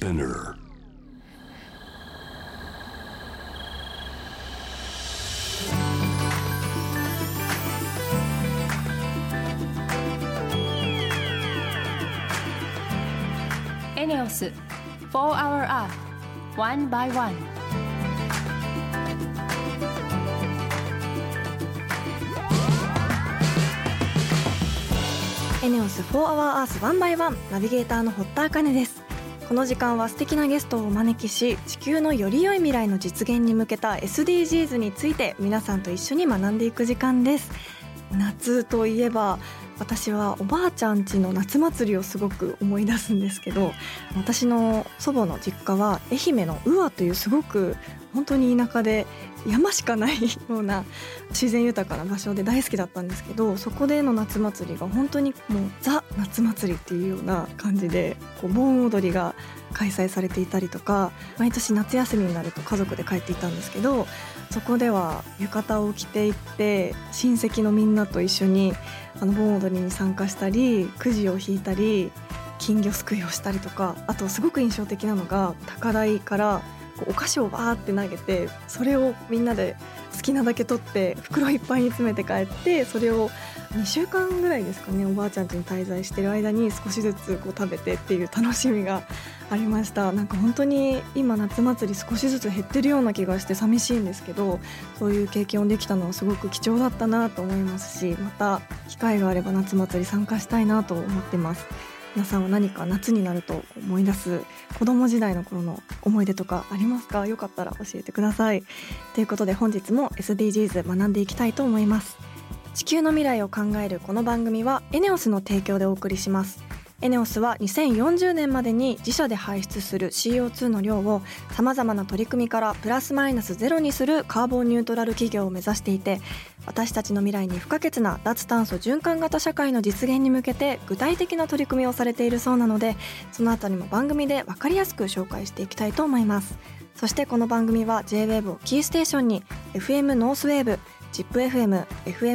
Spinner ENEOS 4-Hour Earth One by One ENEOS 4-Hour Earth One by One ナビゲーターの堀田茜です。この時間は素敵なゲストをお招きし、地球のより良い未来の実現に向けた SDGs について皆さんと一緒に学んでいく時間です。夏といえば、私はおばあちゃん家の夏祭りをすごく思い出すんですけど、私の祖母の実家は愛媛の宇和というすごく本当に田舎で山しかないような自然豊かな場所で大好きだったんですけど、そこでの夏祭りが本当にもうザ夏祭りっていうような感じで、こう盆踊りが開催されていたりとか、毎年夏休みになると家族で帰っていたんですけど、そこでは浴衣を着ていって親戚のみんなと一緒に盆踊りに参加したり、くじを引いたり金魚すくいをしたりとか、あとすごく印象的なのが、高台からお菓子をバーって投げて、それをみんなで好きなだけ取って袋いっぱいに詰めて帰って、それを2週間ぐらいですかね、おばあちゃん家に滞在してる間に少しずつこう食べてっていう楽しみがありました。なんか本当に今夏祭り少しずつ減ってるような気がして寂しいんですけど、そういう経験をできたのはすごく貴重だったなと思いますし、また機会があれば夏祭り参加したいなと思ってます。皆さんは何か夏になると思い出す子供時代の頃の思い出とかありますか？よかったら教えてください。ということで、本日も SDGs 学んでいきたいと思います。地球の未来を考えるこの番組は ENEOS の提供でお送りします。 ENEOS は2040年までに自社で排出する CO2 の量をさまざまな取り組みからプラスマイナスゼロにするカーボンニュートラル企業を目指していて、私たちの未来に不可欠な脱炭素循環型社会の実現に向けて具体的な取り組みをされているそうなので、そのあたりも番組で分かりやすく紹介していきたいと思います。そしてこの番組は J-WAVE をキーステーションに FM ノースウェーブ、ZIP-FM、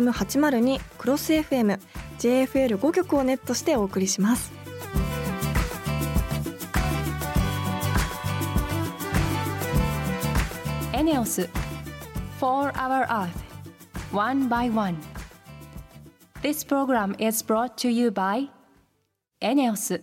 FM802、CROSS FM、JFL5 曲をネットしてお送りします。ENEOS 4-Hour Earth One by One. This program is brought to you by ENEOS.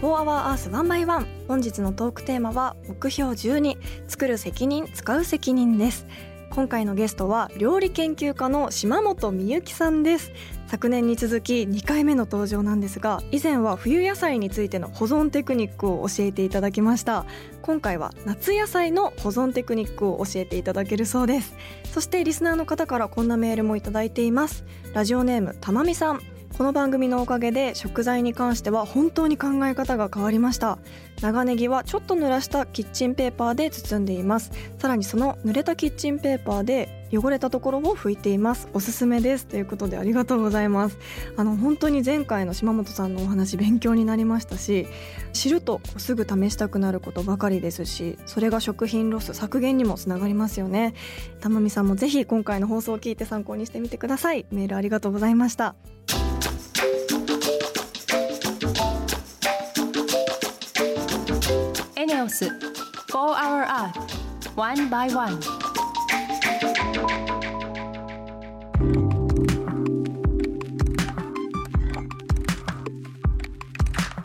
4 Hour Earth 1 by 1。本日のトークテーマは目標12、作る責任、使う責任です。今回のゲストは料理研究家の島本美由紀さんです。昨年に続き2回目の登場なんですが、以前は冬野菜についての保存テクニックを教えていただきました。今回は夏野菜の保存テクニックを教えていただけるそうです。そしてリスナーの方からこんなメールもいただいています。ラジオネームたまみさん、この番組のおかげで食材に関しては本当に考え方が変わりました。長ネギはちょっと濡らしたキッチンペーパーで包んでいます。さらにその濡れたキッチンペーパーで汚れたところを拭いています。おすすめです、ということでありがとうございます。本当に前回の島本さんのお話勉強になりましたし、知るとすぐ試したくなることばかりですし、それが食品ロス削減にもつながりますよね。玉美さんもぜひ今回の放送を聞いて参考にしてみてください。メールありがとうございました。ENEOS 4-Hour Earth One by One。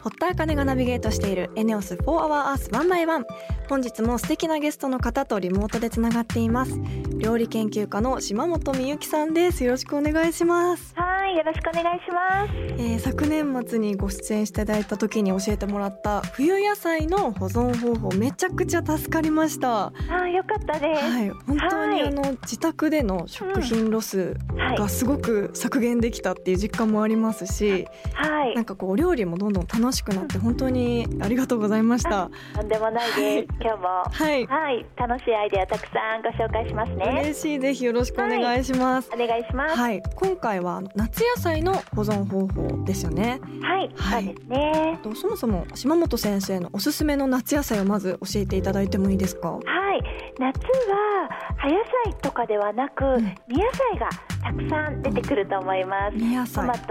堀田茜がナビゲートしている ENEOS 4-Hour Earth One by One。 本日も素敵なゲストの方とリモートでつながっています。料理研究家の島本美由紀さんです。よろしくお願いします。よろしくお願いします、昨年末にご出演していただいた時に教えてもらった冬野菜の保存方法、めちゃくちゃ助かりました。あ、よかったです、はい、本当に自宅での食品ロスがすごく削減できたっていう実感もありますし、はい、なんかこうお料理もどんどん楽しくなって本当にありがとうございました。とんでもないです、はい、今日も、はいはい、楽しいアイデアたくさんご紹介しますね。嬉しい、ぜひよろしくお願いします、はい、お願いします、はい、今回は夏野菜の保存方法ですよね。はい、はい、そうですね。そもそも島本先生のおすすめの夏野菜をまず教えていただいてもいいですか？はい、夏は葉野菜とかではなく、実野菜がたくさん出てくると思います。トマト、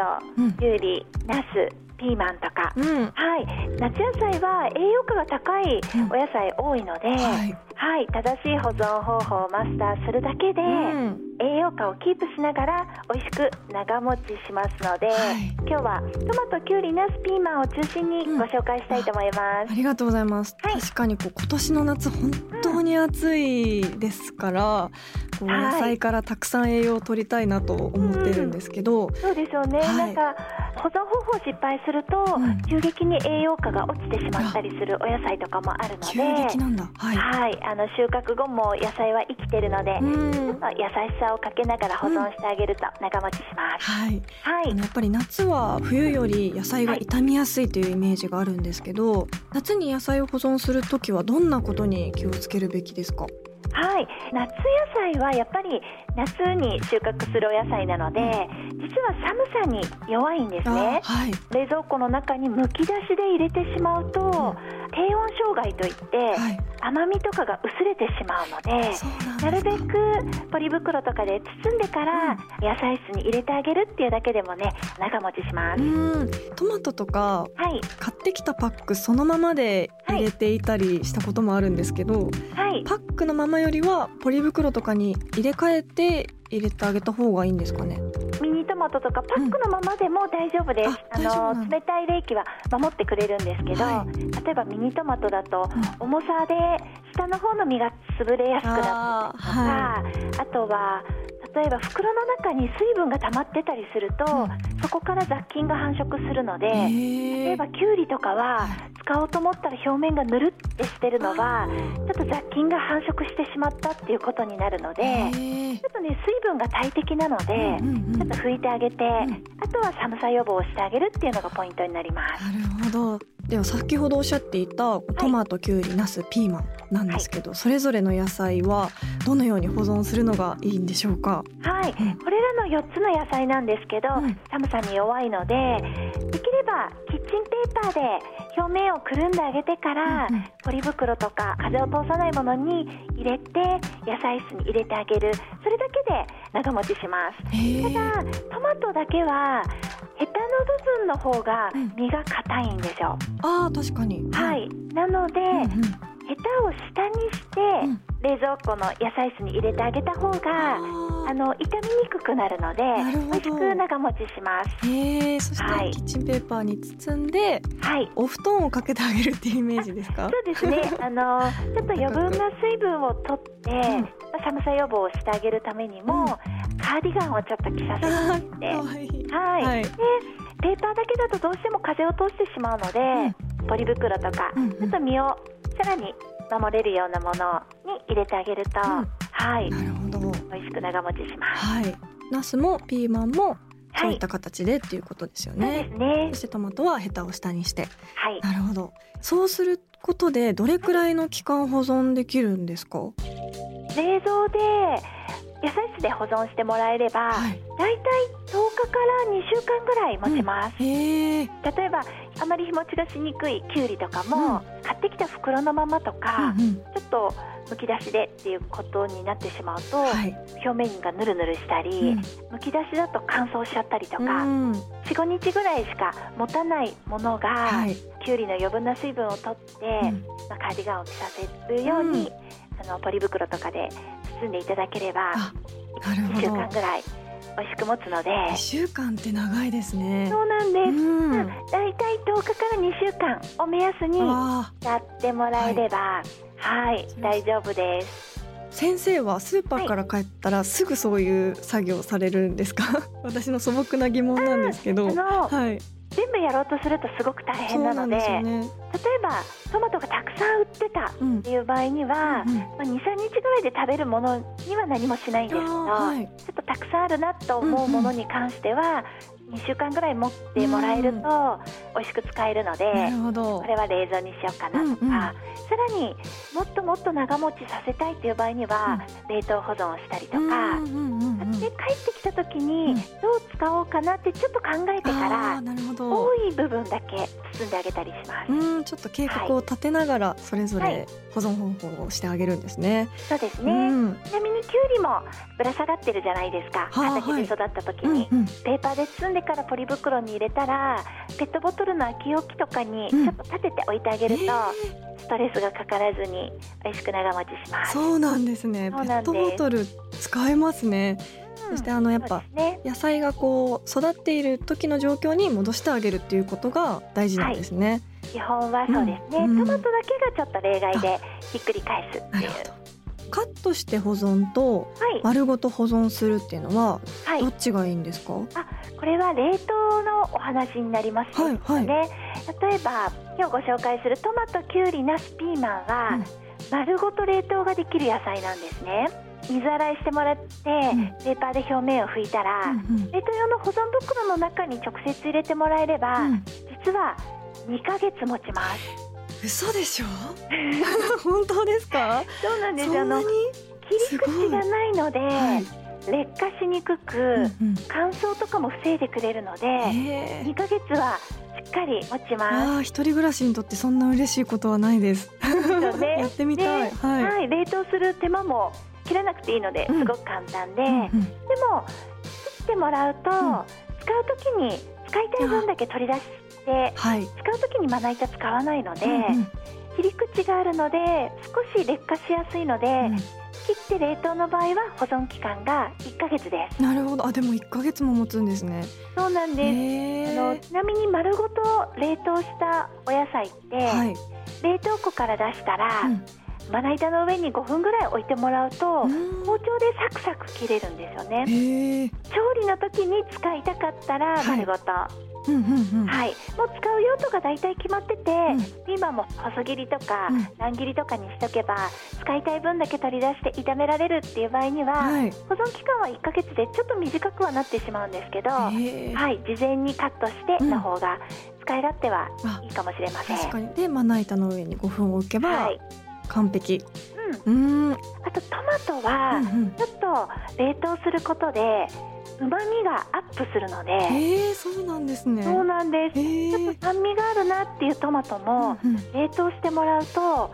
きゅうり、ナス、ピーマンとか、夏野菜は栄養価が高いお野菜多いので、正しい保存方法をマスターするだけで、栄養価をキープしながら美味しく長持ちしますので、今日はトマト、きゅうり、ナス、ピーマンを中心にご紹介したいと思います。ありがとうございます。確かに今年の夏本当に暑いですから、野菜からたくさん栄養を取りたいなと思ってるんですけど、そうですよね、なんか保存方法失敗すると、急激に栄養価が落ちてしまったりするお野菜とかもあるので、収穫後も野菜は生きてるので、優しさをかけながら保存してあげると長持ちします。やっぱり夏は冬より野菜が傷みやすいというイメージがあるんですけど、夏に野菜を保存するときはどんなことに気をつけるべきですか？夏野菜はやっぱり夏に収穫するお野菜なので、実は寒さに弱いんですね。冷蔵庫の中にむき出しで入れてしまうと、低温障害といって、甘みとかが薄れてしまうので、なるべくポリ袋とかで包んでから野菜室に入れてあげるっていうだけでもね、長持ちします。トマトとか、買ってきたパックそのままで入れていたりしたこともあるんですけど、パックのままよりはポリ袋とかに入れ替えて入れてあげた方がいいんですかね。ミニトマトとかパックのままでも大丈夫です。冷たい冷気は守ってくれるんですけど、例えばミニトマトだと重さで下の方の実が潰れやすくなってたりとか、あとは例えば袋の中に水分が溜まってたりすると、そこから雑菌が繁殖するので、例えばキュウリとかは使おうと思ったら表面がぬるってしてるのは、ちょっと雑菌が繁殖してしまったっていうことになるので、ちょっとね、水分が大敵なので、ちょっと拭いてあげて、あとは寒さ予防をしてあげるっていうのがポイントになります。なるほど。では先ほどおっしゃっていたトマト、きゅうり、ナス、ピーマンなんですけど、それぞれの野菜はどのように保存するのがいいんでしょうか？これらの4つの野菜なんですけど、寒さに弱いので、できればキッチンペーパーで表面をくるんであげてから、ポリ袋とか風を通さないものに入れて野菜室に入れてあげる、それだけで長持ちします。ただトマトだけはヘタの部分の方が実が硬いんですよ。確かに。なので、ヘタを下にして、冷蔵庫の野菜室に入れてあげた方が傷みにくくなるので、美味しく長持ちします。そして、キッチンペーパーに包んで、お布団をかけてあげるっていうイメージですか？そうですね。ちょっと余分な水分を取って、寒さ予防をしてあげるためにも、カーディガンをちょっと着させて、でペーパーだけだとどうしても風を通してしまうので、ポリ袋とか、ちょっと身をさらに守れるようなものに入れてあげると、なるほど、美味しく長持ちします。ナスもピーマンもそういった形でっていうことですよね。そしてトマトはヘタを下にして、なるほど。そうすることでどれくらいの期間保存できるんですか？冷蔵で野菜室で保存してもらえれば、だいたい10日から2週間ぐらい持ちます。例えばあまり日持ちがしにくいきゅうりとかも、買ってきた袋のままとか、ちょっとむき出しでっていうことになってしまうと、表面がぬるぬるしたり、むき出しだと乾燥しちゃったりとか、4,5 日ぐらいしか持たないものが、きゅうりの余分な水分を取って、カーディガンを着させるように、ポリ袋とかで包んでいただければ、1週間ぐらい美味しく持つので。1週間って長いですね。そうなんです。だいたい10日から2週間を目安にやってもらえれば、大丈夫です。先生はスーパーから帰ったらすぐそういう作業されるんですか？私の素朴な疑問なんですけど。全部やろうとするとすごく大変なので、例えばトマトがたくさん売ってたっていう場合には、2,3 日ぐらいで食べるものには何もしないんですけど、ちょっとたくさんあるなと思うものに関しては、2週間ぐらい持ってもらえると美味しく使えるので、これは冷蔵にしようかなとか、さらにもっともっと長持ちさせたいという場合には、冷凍保存をしたりとか、あで帰ってきた時にどう使おうかなってちょっと考えてから、多い部分だけ包んであげたりします。ちょっと計画を立てながらそれぞれ保存方法をしてあげるんですね。そうですね、ちなみにきゅうりもぶら下がってるじゃないですか。畑で育った時に、ペーパーで包んでからポリ袋に入れたらペットボトルの空き容器とかにちょっと立てて置いてあげると、ストレスがかからずに美味しく長持ちします。そうなんですね。ペットボトル使えますね。そしてやっぱ野菜がこう育っている時の状況に戻してあげるっていうことが大事なんですね。基本はそうですね、トマトだけがちょっと例外でひっくり返すっていう。カットして保存と丸ごと保存するっていうのはどっちがいいんですか？これは冷凍のお話になりますよね。例えば今日ご紹介するトマト、きゅうり、ナス、ピーマンは、丸ごと冷凍ができる野菜なんですね。水洗いしてもらってペーパーで表面を拭いたら、冷凍用の保存袋の中に直接入れてもらえれば、実は2ヶ月持ちます。嘘でしょ本当ですか？そうなんです。切り口がないので、劣化しにくく、乾燥とかも防いでくれるので、2ヶ月はしっかり持ちます。一人暮らしにとってそんな嬉しいことはないですやってみたい。冷凍する手間も切らなくていいので、すごく簡単で、でも切ってもらうと、使う時に使いたい分だけ取り出してで使うときにまな板使わないので、切り口があるので少し劣化しやすいので、切って冷凍の場合は保存期間が1ヶ月です。なるほど。でも1ヶ月も持つんですね。そうなんです。ちなみに丸ごと冷凍したお野菜って、冷凍庫から出したら、まな板の上に5分ぐらい置いてもらうと、包丁でサクサク切れるんですよね。調理の時に使いたかったら丸ごと、もう使う用途が大体決まってて、ピーマンも細切りとか乱切りとかにしとけば、使いたい分だけ取り出して炒められるっていう場合には、保存期間は1ヶ月でちょっと短くはなってしまうんですけど、事前にカットしての方が使い勝手はいいかもしれません。確かに。でまな板の上に5分置けば、完璧。あとトマトはちょっと冷凍することで旨味がアップするので、そうなんですね。そうなんです。ちょっと酸味があるなっていうトマトも冷凍してもらうと、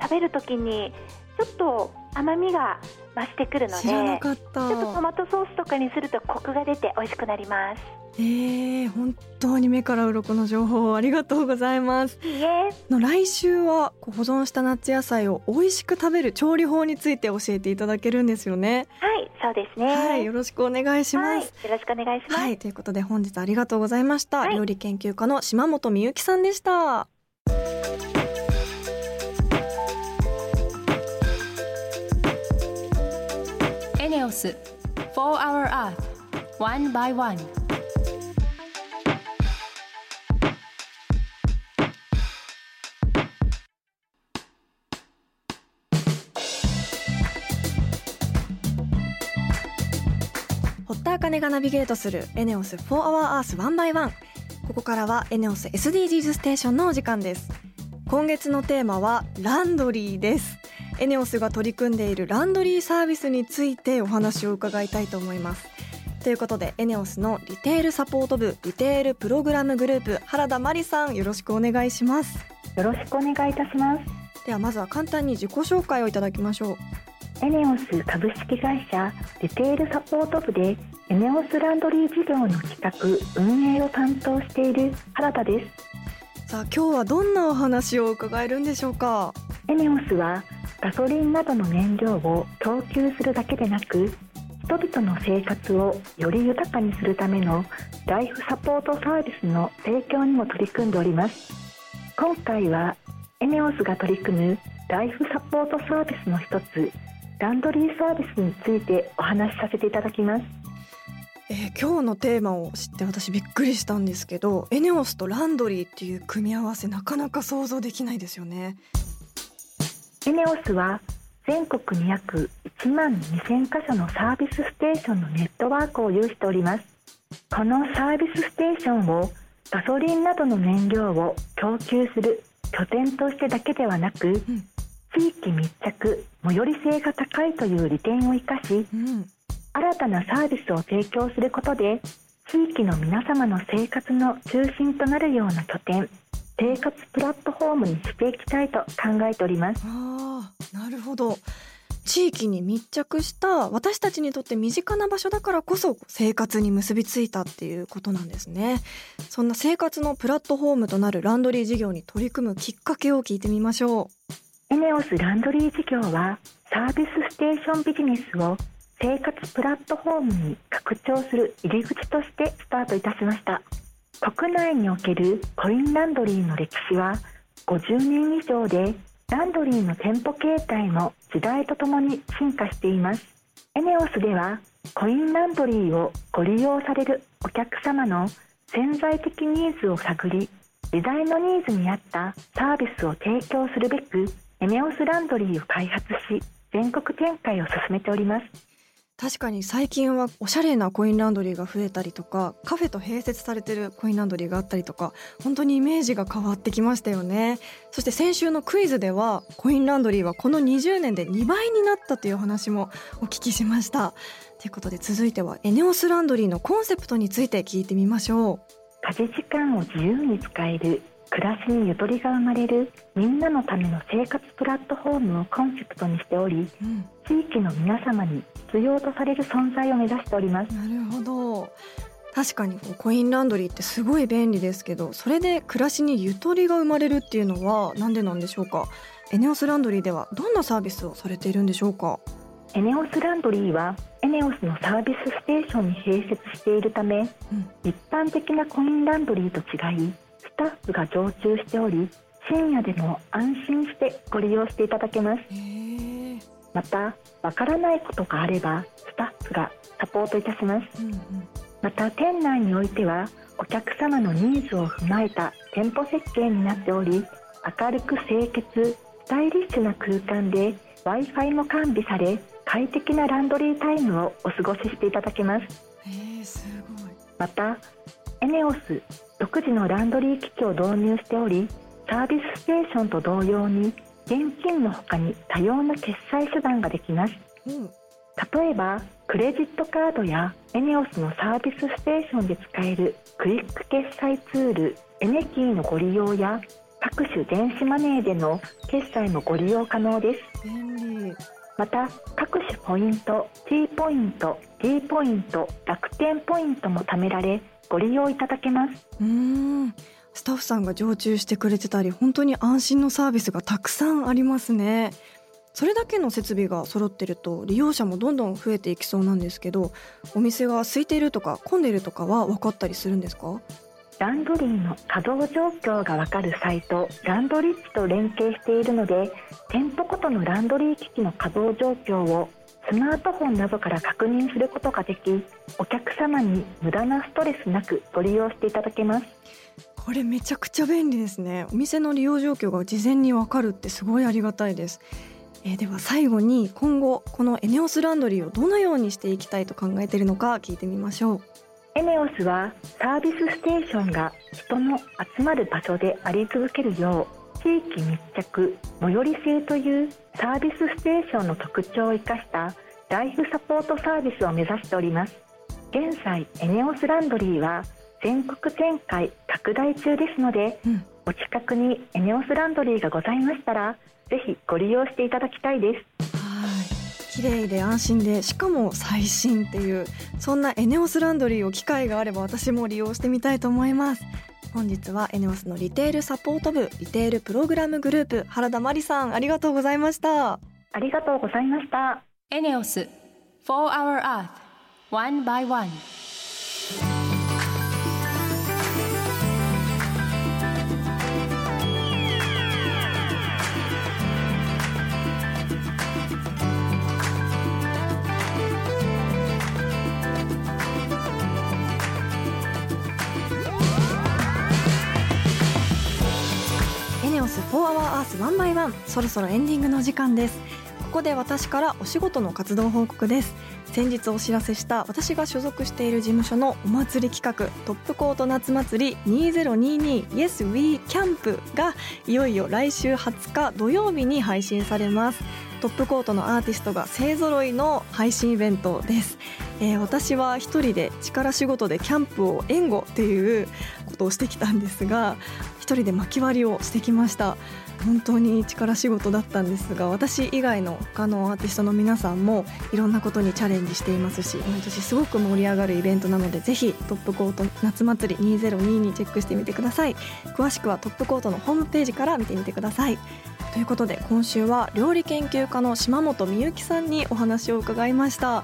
食べるときにちょっと甘みが増してくるので、ちょっとトマトソースとかにするとコクが出て美味しくなります。本当に目から鱗の情報をありがとうございます。来週は保存した夏野菜を美味しく食べる調理法について教えていただけるんですよね。そうですね。よろしくお願いします。よろしくお願いします。ということで本日ありがとうございました、料理研究家の島本美由紀さんでした。ENEOS 4-Hour Earth One by One。堀田茜がナビゲートする ENEOS 4-Hour Earth One by One。ここからは ENEOS SDGs ステーションのお時間です。今月のテーマはランドリーです。エネオスが取り組んでいるランドリーサービスについてお話を伺いたいと思います。ということでエネオスのリテールサポート部リテールプログラムグループ原田真理さん、よろしくお願いします。よろしくお願いいたします。ではまずは簡単に自己紹介をいただきましょう。エネオス株式会社リテールサポート部でエネオスランドリー事業の企画運営を担当している原田です。さあ今日はどんなお話を伺えるんでしょうか。エネオスはガソリンなどの燃料を供給するだけでなく、人々の生活をより豊かにするためのライフサポートサービスの提供にも取り組んでおります。今回はエネオスが取り組むライフサポートサービスの一つ、ランドリーサービスについてお話しさせていただきます。今日のテーマを知って私びっくりしたんですけど、エネオスとランドリーっていう組み合わせなかなか想像できないですよね。エネオスは全国に約1万2000カ所のサービスステーションのネットワークを有しております。このサービスステーションをガソリンなどの燃料を供給する拠点としてだけではなく、地域密着、最寄り性が高いという利点を生かし、新たなサービスを提供することで、地域の皆様の生活の中心となるような拠点、生活プラットフォームにしていきたいと考えております。ああ、なるほど。地域に密着した私たちにとって身近な場所だからこそ生活に結びついたっていうことなんですね。そんな生活のプラットフォームとなるランドリー事業に取り組むきっかけを聞いてみましょう。ENEOS ランドリー事業はサービスステーションビジネスを生活プラットフォームに拡張する入り口としてスタートいたしました。国内におけるコインランドリーの歴史は50年以上で、ランドリーの店舗形態も時代とともに進化しています。ENEOS ではコインランドリーをご利用されるお客様の潜在的ニーズを探り、時代のニーズに合ったサービスを提供するべく ENEOS ランドリーを開発し、全国展開を進めております。確かに最近はおしゃれなコインランドリーが増えたりとか、カフェと併設されているコインランドリーがあったりとか、本当にイメージが変わってきましたよね。そして先週のクイズではコインランドリーはこの20年で2倍になったという話もお聞きしました。ということで続いてはENEOSランドリーのコンセプトについて聞いてみましょう。家事時間を自由に使える、暮らしにゆとりが生まれる、みんなのための生活プラットフォームをコンセプトにしており、地域の皆様に必要とされる存在を目指しております。なるほど。確かにコインランドリーってすごい便利ですけど、それで暮らしにゆとりが生まれるっていうのはなんでなんでしょうか。ENEOSランドリーではどんなサービスをされているんでしょうか。ENEOSランドリーはENEOSのサービスステーションに併設しているため、一般的なコインランドリーと違い、スタッフが常駐しており、深夜でも安心してご利用していただけます。また、わからないことがあればスタッフがサポートいたします。また、店内においてはお客様のニーズを踏まえた店舗設計になっており、明るく清潔、スタイリッシュな空間で Wi-Fi も完備され、快適なランドリータイムをお過ごししていただけます。すごい。また、ENEOS独自のランドリー機器を導入しており、サービスステーションと同様に現金の他に多様な決済手段ができます。例えばクレジットカードや ENEOS のサービスステーションで使えるクイック決済ツールnekのご利用や、各種電子マネーでの決済もご利用可能です。また、各種ポイント T ポイント、D ポイント、楽天ポイントも貯められ、ご利用いただけます。スタッフさんが常駐してくれてたり、本当に安心のサービスがたくさんありますね。それだけの設備が揃ってると利用者もどんどん増えていきそうなんですけど、お店が空いているとか混んでいるとかは分かったりするんですか？ランドリーの稼働状況が分かるサイト、ランドリッチと連携しているので、店舗ごとのランドリー機器の稼働状況をスマートフォンなどから確認することができ、お客様に無駄なストレスなくご利用していただけます。これめちゃくちゃ便利ですね。お店の利用状況が事前に分かるってすごいありがたいです。では最後に、今後このENEOSランドリーをどのようにしていきたいと考えているのか聞いてみましょう。ENEOSはサービスステーションが人の集まる場所であり続けるよう、地域密着、最寄り性というサービスステーションの特徴を生かしたライフサポートサービスを目指しております。現在ENEOSランドリーは全国展開拡大中ですので、お近くにENEOSランドリーがございましたら、ぜひご利用していただきたいです。綺麗で安心で、しかも最新っていう、そんなENEOSランドリーを機会があれば私も利用してみたいと思います。本日はENEOSのリテールサポート部リテールプログラムグループ、原田真理さん、ありがとうございました。ありがとうございました。ENEOS For Our Earth One by One。 ENEOS 4 Hour Earth 1 by 1、そろそろエンディングの時間です。ここで私からお仕事の活動報告です。先日お知らせした私が所属している事務所のお祭り企画、トップコート夏祭り 2022YesWeCamp がいよいよ来週20日土曜日に配信されます。トップコートのアーティストが勢ぞろいの配信イベントです。私は一人で力仕事でキャンプを援護っていうことをしてきたんですが、一人で薪割りをしてきました。本当に力仕事だったんですが、私以外の他のアーティストの皆さんもいろんなことにチャレンジしていますし、毎年すごく盛り上がるイベントなので、ぜひトップコート夏祭り2022にチェックしてみてください。詳しくはトップコートのホームページから見てみてください。ということで、今週は料理研究家の島本美幸さんにお話を伺いました。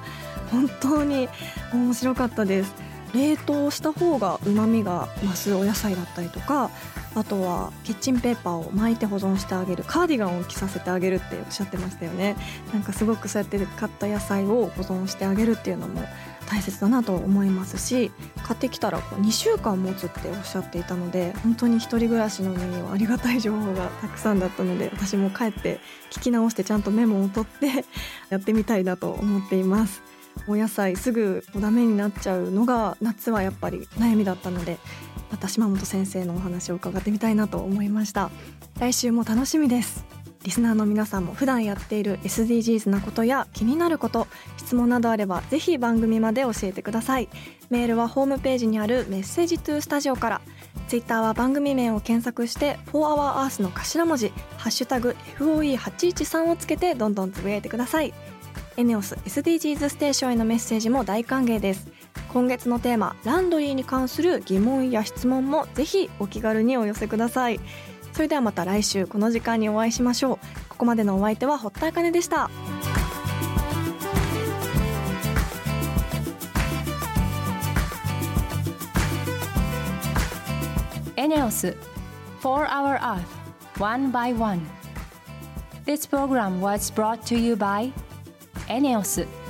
本当に面白かったです。冷凍した方が旨味が増すお野菜だったりとか、あとはキッチンペーパーを巻いて保存してあげる、カーディガンを着させてあげるっておっしゃってましたよね。なんかすごくそうやって買った野菜を保存してあげるっていうのも大切だなと思いますし、買ってきたら2週間持つっておっしゃっていたので、本当に一人暮らしの身にはありがたい情報がたくさんだったので、私も帰って聞き直してちゃんとメモを取ってやってみたいなと思っています。お野菜すぐダメになっちゃうのが夏はやっぱり悩みだったので、また島本先生のお話を伺ってみたいなと思いました。来週も楽しみです。リスナーの皆さんも普段やっている SDGs なことや気になること、質問などあればぜひ番組まで教えてください。メールはホームページにあるメッセージトゥースタジオから、Twitter は番組名を検索して4HourEarthの頭文字ハッシュタグ FOE813 をつけてどんどんつぶやいてください。ENEOS SDGs ステーションへのメッセージも大歓迎です。今月のテーマランドリーに関する疑問や質問もぜひお気軽にお寄せください。それではまた来週この時間にお会いしましょう。ここまでのお相手は堀田茜でした。ENEOS 4HourEarth One by One. This program was brought to you by ENEOS